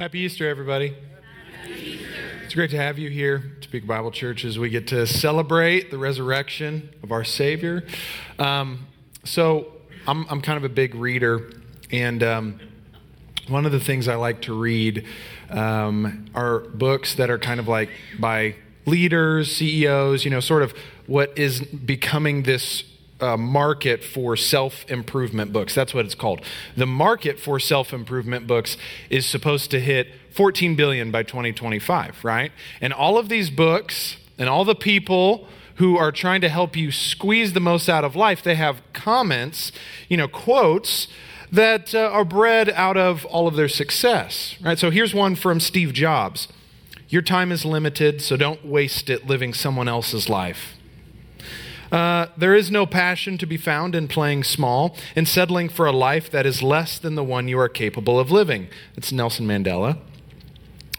Happy Easter, everybody. Happy Easter. It's great to have you here, Topeka Bible Church, as we get to celebrate the resurrection of our Savior. So I'm kind of a big reader, and one of the things I like to read are books that are kind of like by leaders, CEOs, you know, sort of what is becoming this market for self-improvement books. That's what it's called. The market for self-improvement books is supposed to hit 14 billion by 2025, right? And all of these books and all the people who are trying to help you squeeze the most out of life, they have comments, you know, quotes that are bred out of all of their success, right? So here's one from Steve Jobs. Your time is limited, so don't waste it living someone else's life. There is no passion to be found in playing small and settling for a life that is less than the one you are capable of living. That's Nelson Mandela.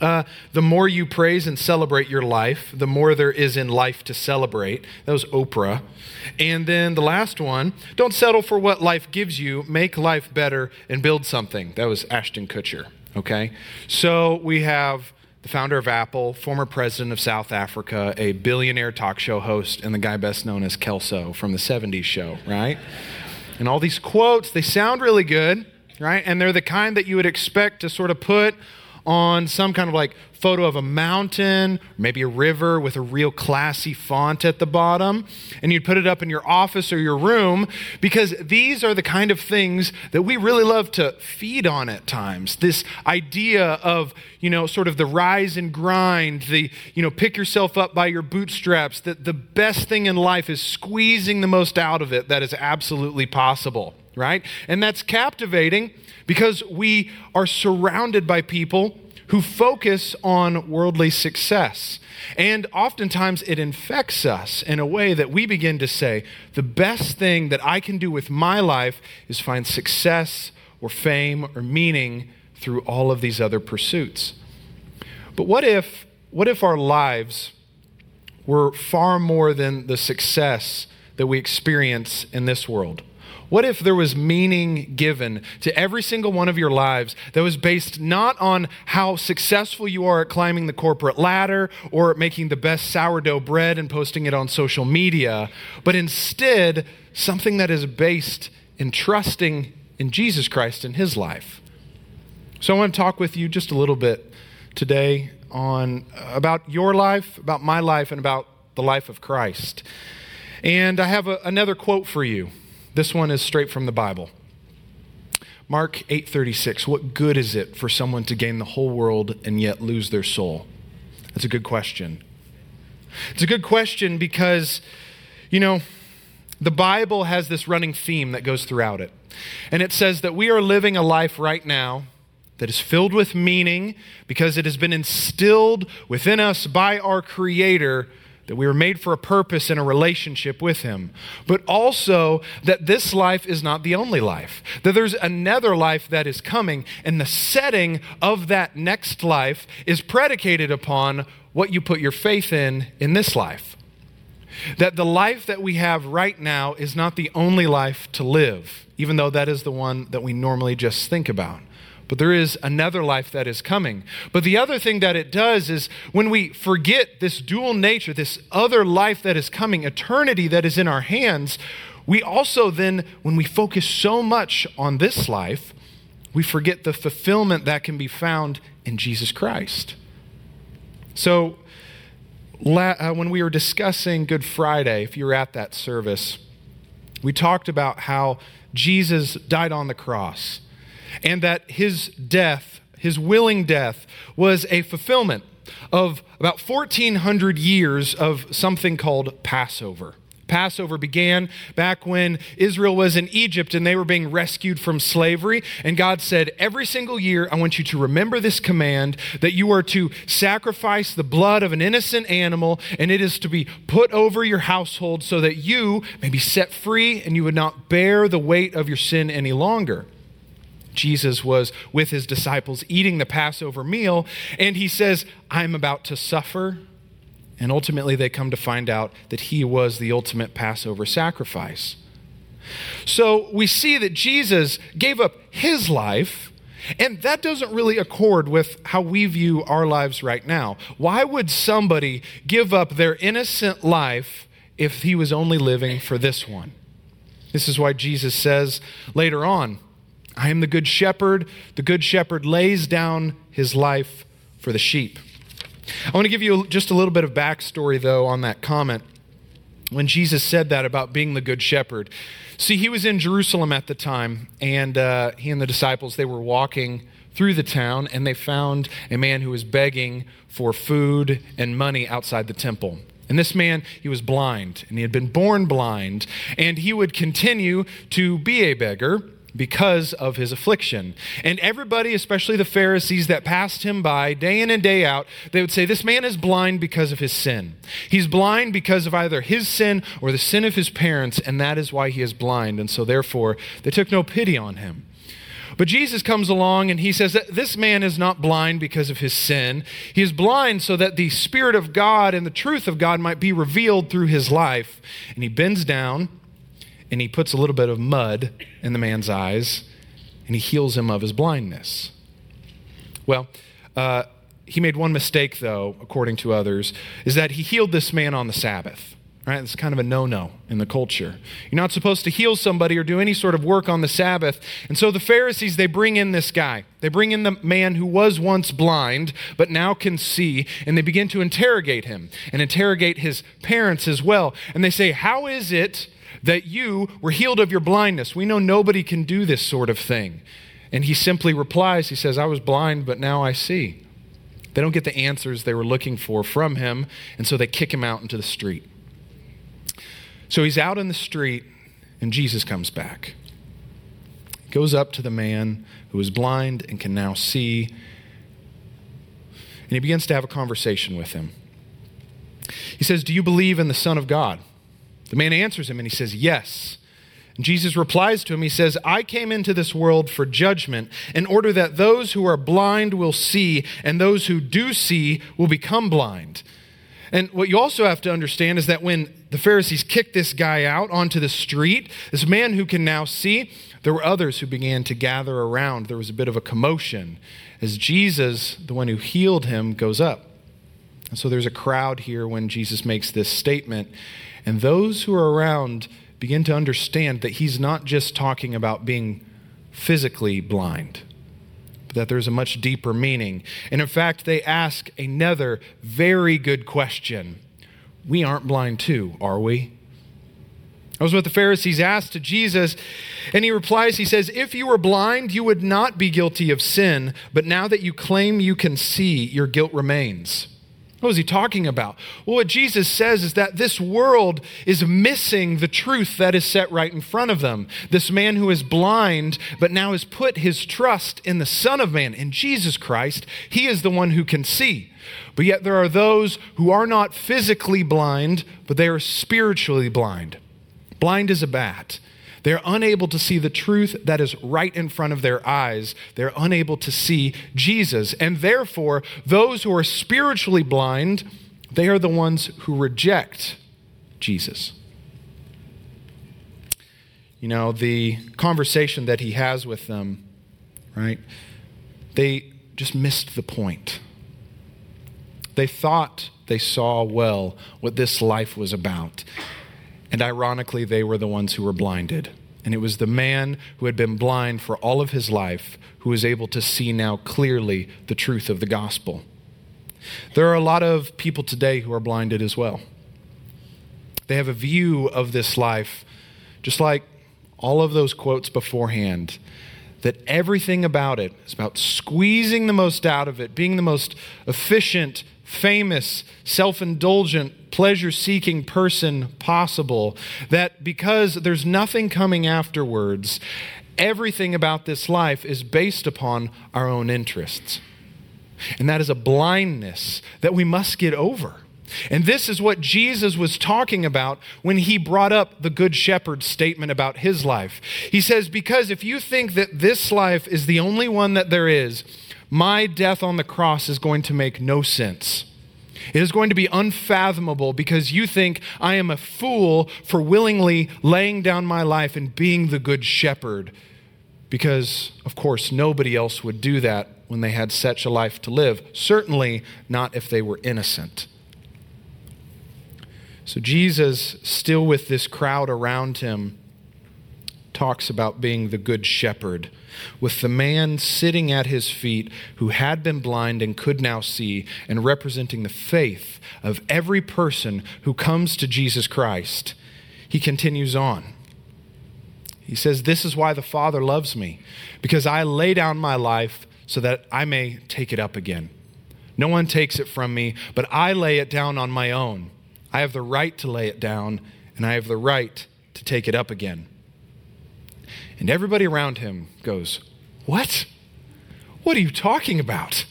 The more you praise and celebrate your life, the more there is in life to celebrate. That was Oprah. And then the last one, don't settle for what life gives you. Make life better and build something. That was Ashton Kutcher. Okay? So we have the founder of Apple, former president of South Africa, a billionaire talk show host, and the guy best known as Kelso from the 70s show, right? And all these quotes, they sound really good, right? And they're the kind that you would expect to sort of put on some kind of like photo of a mountain, maybe a river with a real classy font at the bottom. And you'd put it up in your office or your room because these are the kind of things that we really love to feed on at times. This idea of, you know, sort of the rise and grind, the, you know, pick yourself up by your bootstraps, that the best thing in life is squeezing the most out of it that is absolutely possible, right? And that's captivating because we are surrounded by people who focus on worldly success. And oftentimes it infects us in a way that we begin to say, the best thing that I can do with my life is find success or fame or meaning through all of these other pursuits. But what if our lives were far more than the success that we experience in this world? What if there was meaning given to every single one of your lives that was based not on how successful you are at climbing the corporate ladder or at making the best sourdough bread and posting it on social media, but instead something that is based in trusting in Jesus Christ and his life? So I want to talk with you just a little bit today on about your life, about my life, and about the life of Christ. And I have another quote for you. This one is straight from the Bible. Mark 8:36, what good is it for someone to gain the whole world and yet lose their soul? That's a good question. It's a good question because, you know, the Bible has this running theme that goes throughout it. And it says that we are living a life right now that is filled with meaning because it has been instilled within us by our Creator, that we were made for a purpose and a relationship with him, but also that this life is not the only life, that there's another life that is coming, and the setting of that next life is predicated upon what you put your faith in this life. That the life that we have right now is not the only life to live, even though that is the one that we normally just think about. But there is another life that is coming. But the other thing that it does is when we forget this dual nature, this other life that is coming, eternity that is in our hands, we also then, when we focus so much on this life, we forget the fulfillment that can be found in Jesus Christ. So when we were discussing Good Friday, if you were at that service, we talked about how Jesus died on the cross, and that his death, his willing death, was a fulfillment of about 1,400 years of something called Passover. Passover began back when Israel was in Egypt and they were being rescued from slavery. And God said, every single year, I want you to remember this command that you are to sacrifice the blood of an innocent animal, and it is to be put over your household so that you may be set free and you would not bear the weight of your sin any longer. Jesus was with his disciples eating the Passover meal, and he says, I'm about to suffer. And ultimately, they come to find out that he was the ultimate Passover sacrifice. So we see that Jesus gave up his life And that doesn't really accord with how we view our lives right now. Why would somebody give up their innocent life if he was only living for this one? This is why Jesus says later on, I am the good shepherd. The good shepherd lays down his life for the sheep. I want to give you just a little bit of backstory, though, on that comment. When Jesus said that about being the good shepherd. See, he was in Jerusalem at the time, and he and the disciples, they were walking through the town, and they found a man who was begging for food and money outside the temple. And this man, he was blind, and he had been born blind, and he would continue to be a beggar because of his affliction. And everybody, especially the Pharisees that passed him by day in and day out, they would say, this man is blind because of his sin. He's blind because of either his sin or the sin of his parents, and that is why he is blind. And so therefore, they took no pity on him. But Jesus comes along and he says that this man is not blind because of his sin. He is blind so that the Spirit of God and the truth of God might be revealed through his life. And he bends down and he puts a little bit of mud in the man's eyes, and he heals him of his blindness. Well, he made one mistake, though, according to others, is that he healed this man on the Sabbath. Right? It's kind of a no-no in the culture. You're not supposed to heal somebody or do any sort of work on the Sabbath. And so the Pharisees, they bring in this guy. They bring in the man who was once blind, but now can see, and they begin to interrogate him and interrogate his parents as well. And they say, how is it that you were healed of your blindness? We know nobody can do this sort of thing. And he simply replies, he says, I was blind, but now I see. They don't get the answers they were looking for from him, and so they kick him out into the street. So he's out in the street, and Jesus comes back. He goes up to the man who is blind and can now see, and he begins to have a conversation with him. He says, do you believe in the Son of God? The man answers him and he says, yes. And Jesus replies to him, he says, I came into this world for judgment in order that those who are blind will see and those who do see will become blind. And what you also have to understand is that when the Pharisees kicked this guy out onto the street, this man who can now see, there were others who began to gather around. There was a bit of a commotion as Jesus, the one who healed him, goes up. And so there's a crowd here when Jesus makes this statement. And those who are around begin to understand that he's not just talking about being physically blind, but that there's a much deeper meaning. And in fact, they ask another very good question. We aren't blind too, are we? That was what the Pharisees asked to Jesus. And he replies, he says, if you were blind, you would not be guilty of sin. But now that you claim you can see, your guilt remains. What was he talking about? Well, what Jesus says is that this world is missing the truth that is set right in front of them. This man who is blind, but now has put his trust in the Son of Man, in Jesus Christ. He is the one who can see. But yet there are those who are not physically blind, but they are spiritually blind. Blind as a bat. They're unable to see the truth that is right in front of their eyes. They're unable to see Jesus. And therefore, those who are spiritually blind, they are the ones who reject Jesus. You know, the conversation that he has with them, right? They just missed the point. They thought they saw well what this life was about. And ironically, they were the ones who were blinded. And it was the man who had been blind for all of his life who was able to see now clearly the truth of the gospel. There are a lot of people today who are blinded as well. They have a view of this life, just like all of those quotes beforehand, that everything about it is about squeezing the most out of it, being the most efficient, famous, self-indulgent, pleasure-seeking person possible, that because there's nothing coming afterwards, everything about this life is based upon our own interests. And that is a blindness that we must get over. And this is what Jesus was talking about when he brought up the Good Shepherd statement about his life. He says, because if you think that this life is the only one that there is, my death on the cross is going to make no sense. It is going to be unfathomable because you think I am a fool for willingly laying down my life and being the Good Shepherd. because, of course, nobody else would do that when they had such a life to live, certainly not if they were innocent. So Jesus, still with this crowd around him, talks about being the good shepherd, with the man sitting at his feet who had been blind and could now see, and representing the faith of every person who comes to Jesus Christ. He continues on. He says, "This is why the Father loves me, because I lay down my life so that I may take it up again. No one takes it from me, but I lay it down on my own. I have the right to lay it down, and I have the right to take it up again." And everybody around him goes, "What? What are you talking about?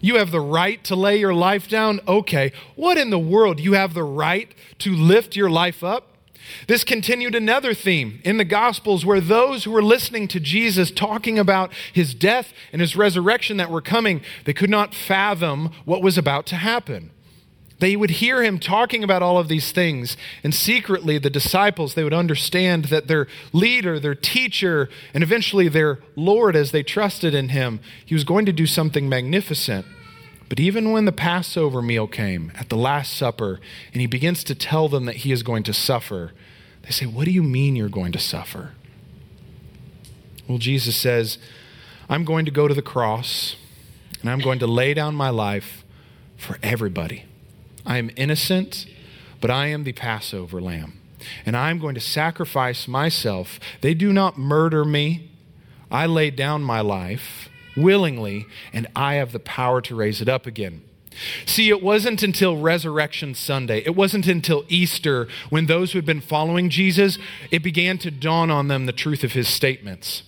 You have the right to lay your life down? Okay, what in the world? You have the right to lift your life up?" This continued another theme in the Gospels where those who were listening to Jesus talking about his death and his resurrection that were coming, they could not fathom what was about to happen. They would hear him talking about all of these things, and secretly the disciples, they would understand that their leader, their teacher, and eventually their Lord, as they trusted in him, he was going to do something magnificent. But even when the Passover meal came at the Last Supper, and he begins to tell them that he is going to suffer, they say, "What do you mean you're going to suffer?" Well, Jesus says, "I'm going to go to the cross, and I'm going to lay down my life for everybody. I am innocent, but I am the Passover lamb, and I'm going to sacrifice myself. They do not murder me. I lay down my life willingly, and I have the power to raise it up again." See, it wasn't until Resurrection Sunday, it wasn't until Easter, when those who had been following Jesus, it began to dawn on them the truth of his statements.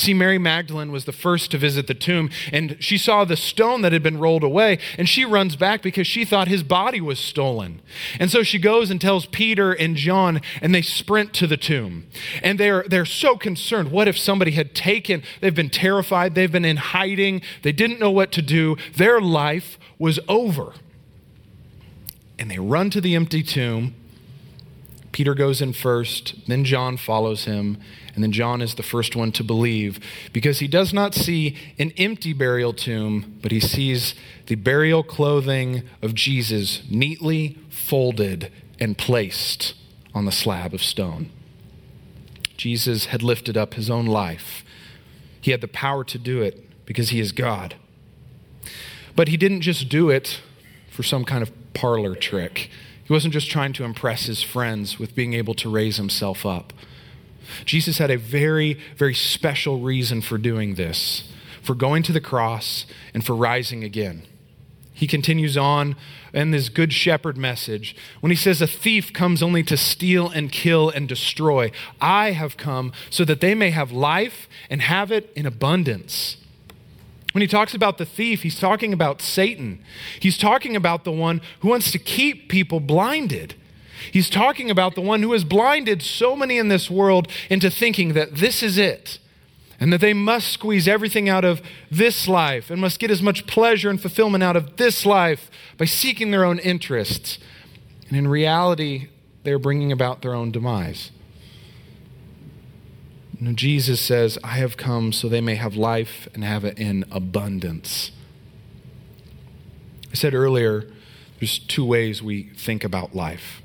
See, Mary Magdalene was the first to visit the tomb, and she saw the stone that had been rolled away, and she runs back because she thought his body was stolen. And so she goes and tells Peter and John, and they sprint to the tomb. And they're so concerned. What if somebody had taken? They've been terrified. They've been in hiding. They didn't know what to do. Their life was over. And they run to the empty tomb. Peter goes in first, then John follows him, and then John is the first one to believe because he does not see an empty burial tomb, but he sees the burial clothing of Jesus neatly folded and placed on the slab of stone. Jesus had lifted up his own life. He had the power to do it because he is God. But he didn't just do it for some kind of parlor trick. He wasn't just trying to impress his friends with being able to raise himself up. Jesus had a very, very special reason for doing this, for going to the cross and for rising again. He continues on in this Good Shepherd message when he says, "A thief comes only to steal and kill and destroy. I have come so that they may have life and have it in abundance." When he talks about the thief, he's talking about Satan. He's talking about the one who wants to keep people blinded. He's talking about the one who has blinded so many in this world into thinking that this is it, and that they must squeeze everything out of this life and must get as much pleasure and fulfillment out of this life by seeking their own interests. And in reality, they're bringing about their own demise. No, Jesus says, "I have come so they may have life and have it in abundance." I said earlier, there's two ways we think about life.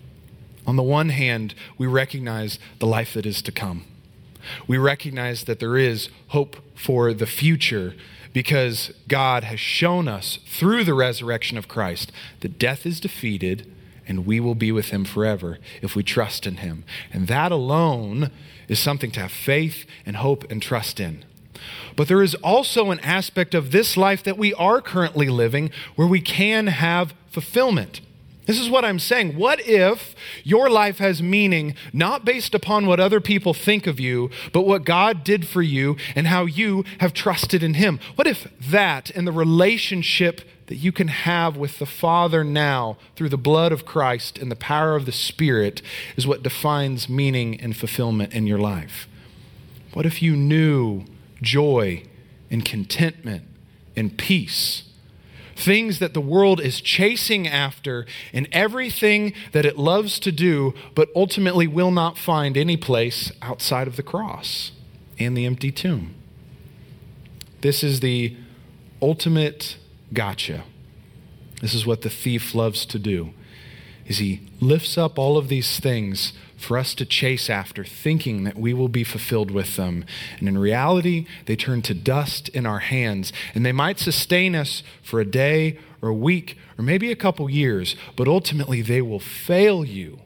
On the one hand, we recognize the life that is to come. We recognize that there is hope for the future because God has shown us through the resurrection of Christ that death is defeated and we will be with him forever if we trust in him. And that alone is something to have faith and hope and trust in. But there is also an aspect of this life that we are currently living where we can have fulfillment. This is what I'm saying. What if your life has meaning not based upon what other people think of you, but what God did for you and how you have trusted in him? What if that and the relationship that you can have with the Father now through the blood of Christ and the power of the Spirit is what defines meaning and fulfillment in your life? What if you knew joy and contentment and peace, things that the world is chasing after and everything that it loves to do, but ultimately will not find any place outside of the cross? and the empty tomb. This is the ultimate gotcha. This is what the thief loves to do, is he lifts up all of these things for us to chase after, thinking that we will be fulfilled with them. And in reality, they turn to dust in our hands, and they might sustain us for a day or a week or maybe a couple years, but ultimately they will fail you,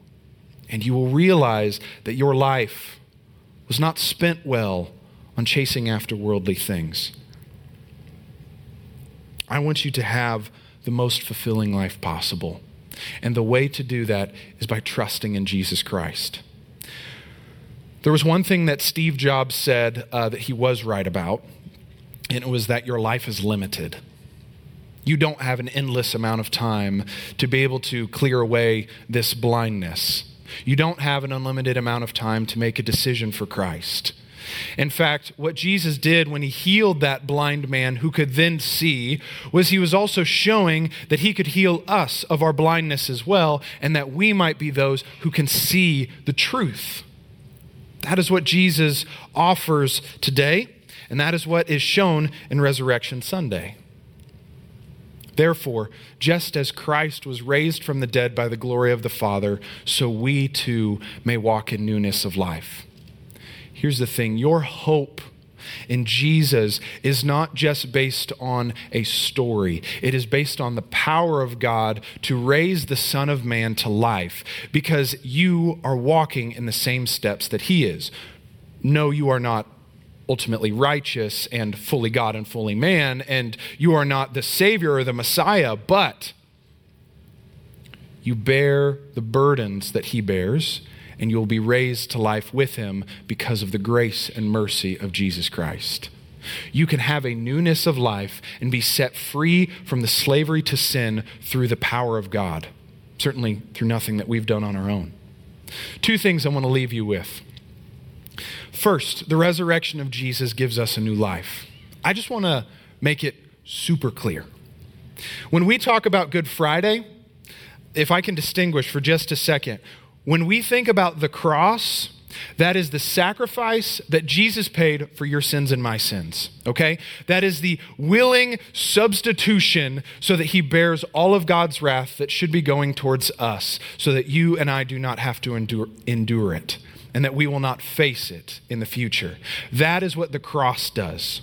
and you will realize that your life was not spent well on chasing after worldly things. I want you to have the most fulfilling life possible. And the way to do that is by trusting in Jesus Christ. There was one thing that Steve Jobs said that he was right about, and it was that your life is limited. You don't have an endless amount of time to be able to clear away this blindness. You don't have an unlimited amount of time to make a decision for Christ. In fact, what Jesus did when he healed that blind man who could then see was he was also showing that he could heal us of our blindness as well, and that we might be those who can see the truth. That is what Jesus offers today, and that is what is shown in Resurrection Sunday. Therefore, just as Christ was raised from the dead by the glory of the Father, so we too may walk in newness of life. Here's the thing. Your hope in Jesus is not just based on a story. It is based on the power of God to raise the Son of Man to life, because you are walking in the same steps that he is. No, you are not ultimately righteous and fully God and fully man, and you are not the Savior or the Messiah, but you bear the burdens that he bears, and you'll be raised to life with him because of the grace and mercy of Jesus Christ. You can have a newness of life and be set free from the slavery to sin through the power of God, certainly through nothing that we've done on our own. Two things I want to leave you with. First, the resurrection of Jesus gives us a new life. I just want to make it super clear. When we talk about Good Friday, if I can distinguish for just a second, when we think about the cross, that is the sacrifice that Jesus paid for your sins and my sins, okay? That is the willing substitution so that he bears all of God's wrath that should be going towards us, so that you and I do not have to endure it, and that we will not face it in the future. That is what the cross does.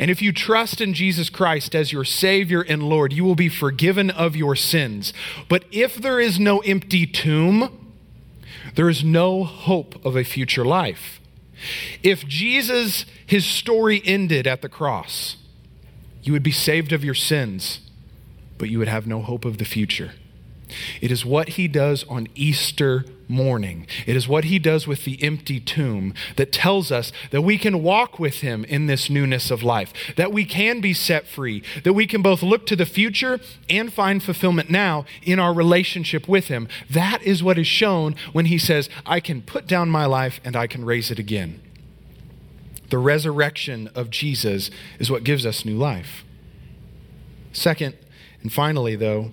And if you trust in Jesus Christ as your Savior and Lord, you will be forgiven of your sins. But if there is no empty tomb, there is no hope of a future life. If Jesus, his story ended at the cross, you would be saved of your sins, but you would have no hope of the future. It is what he does on Easter morning. It is what he does with the empty tomb that tells us that we can walk with him in this newness of life, that we can be set free, that we can both look to the future and find fulfillment now in our relationship with him. That is what is shown when he says, I can put down my life and I can raise it again. The resurrection of Jesus is what gives us new life. Second, and finally though,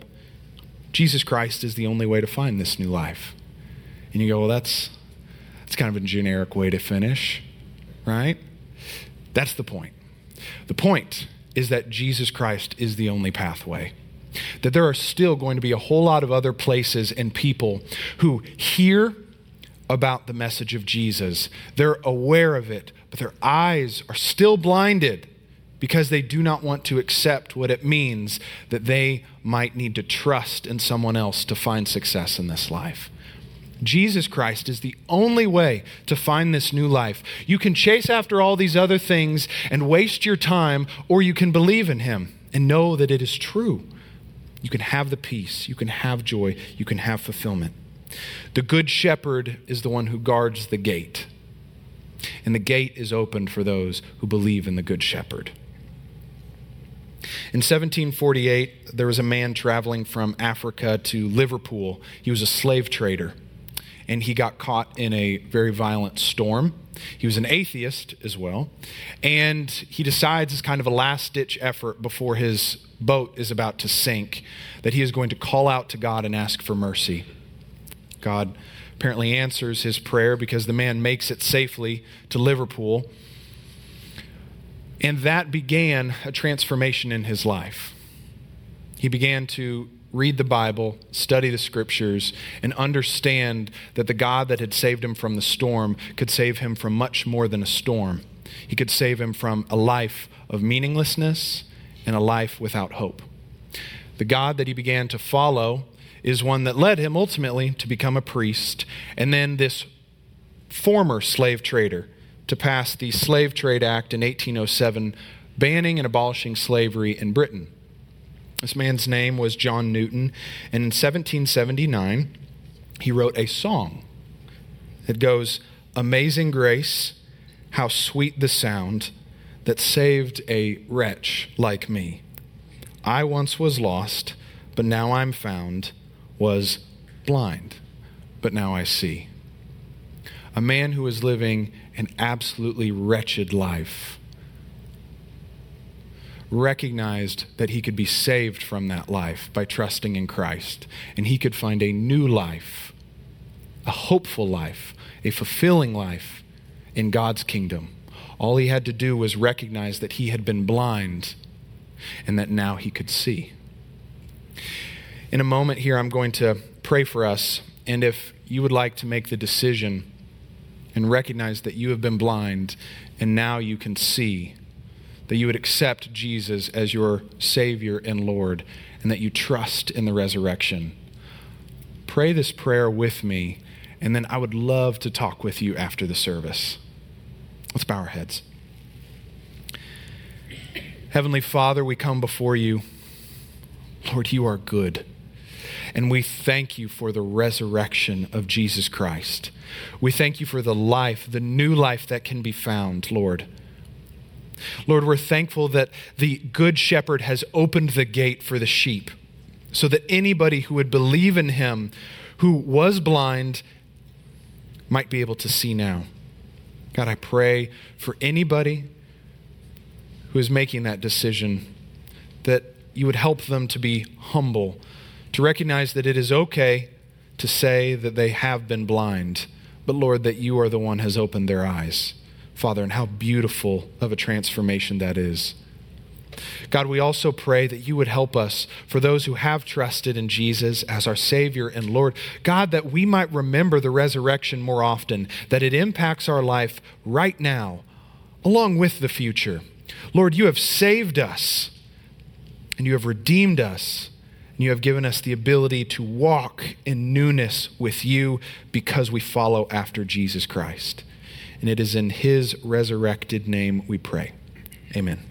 Jesus Christ is the only way to find this new life. And you go, well, that's kind of a generic way to finish, right? That's the point. The point is that Jesus Christ is the only pathway. That there are still going to be a whole lot of other places and people who hear about the message of Jesus. They're aware of it, but their eyes are still blinded, because they do not want to accept what it means that they might need to trust in someone else to find success in this life. Jesus Christ is the only way to find this new life. You can chase after all these other things and waste your time, or you can believe in him and know that it is true. You can have the peace, you can have joy, you can have fulfillment. The Good Shepherd is the one who guards the gate, and the gate is opened for those who believe in the Good Shepherd. In 1748, there was a man traveling from Africa to Liverpool. He was a slave trader, and he got caught in a very violent storm. He was an atheist as well, and he decides, as kind of a last-ditch effort before his boat is about to sink, that he is going to call out to God and ask for mercy. God apparently answers his prayer, because the man makes it safely to Liverpool, And that began a transformation in his life. He began to read the Bible, study the scriptures, and understand that the God that had saved him from the storm could save him from much more than a storm. He could save him from a life of meaninglessness and a life without hope. The God that he began to follow is one that led him ultimately to become a priest, and then this former slave trader to pass the Slave Trade Act in 1807, banning and abolishing slavery in Britain. This man's name was John Newton, and in 1779, he wrote a song that goes, "Amazing Grace, how sweet the sound that saved a wretch like me. I once was lost, but now I'm found, was blind, but now I see." A man who was living an absolutely wretched life recognized that he could be saved from that life by trusting in Christ, and he could find a new life, a hopeful life, a fulfilling life in God's kingdom. All he had to do was recognize that he had been blind and that now he could see. In a moment here, I'm going to pray for us, and if you would like to make the decision and recognize that you have been blind and now you can see, that you would accept Jesus as your Savior and Lord, and that you trust in the resurrection, pray this prayer with me, and then I would love to talk with you after the service. Let's bow our heads. Heavenly Father, we come before you. Lord, you are good, and we thank you for the resurrection of Jesus Christ. We thank you for the life, the new life that can be found, Lord. Lord, we're thankful that the Good Shepherd has opened the gate for the sheep so that anybody who would believe in him who was blind might be able to see now. God, I pray for anybody who is making that decision that you would help them to be humble, to recognize that it is okay to say that they have been blind, but Lord, that you are the one who has opened their eyes. Father, and how beautiful of a transformation that is. God, we also pray that you would help us for those who have trusted in Jesus as our Savior and Lord. God, that we might remember the resurrection more often, that it impacts our life right now, along with the future. Lord, you have saved us, and you have redeemed us, and you have given us the ability to walk in newness with you because we follow after Jesus Christ. And it is in his resurrected name we pray. Amen.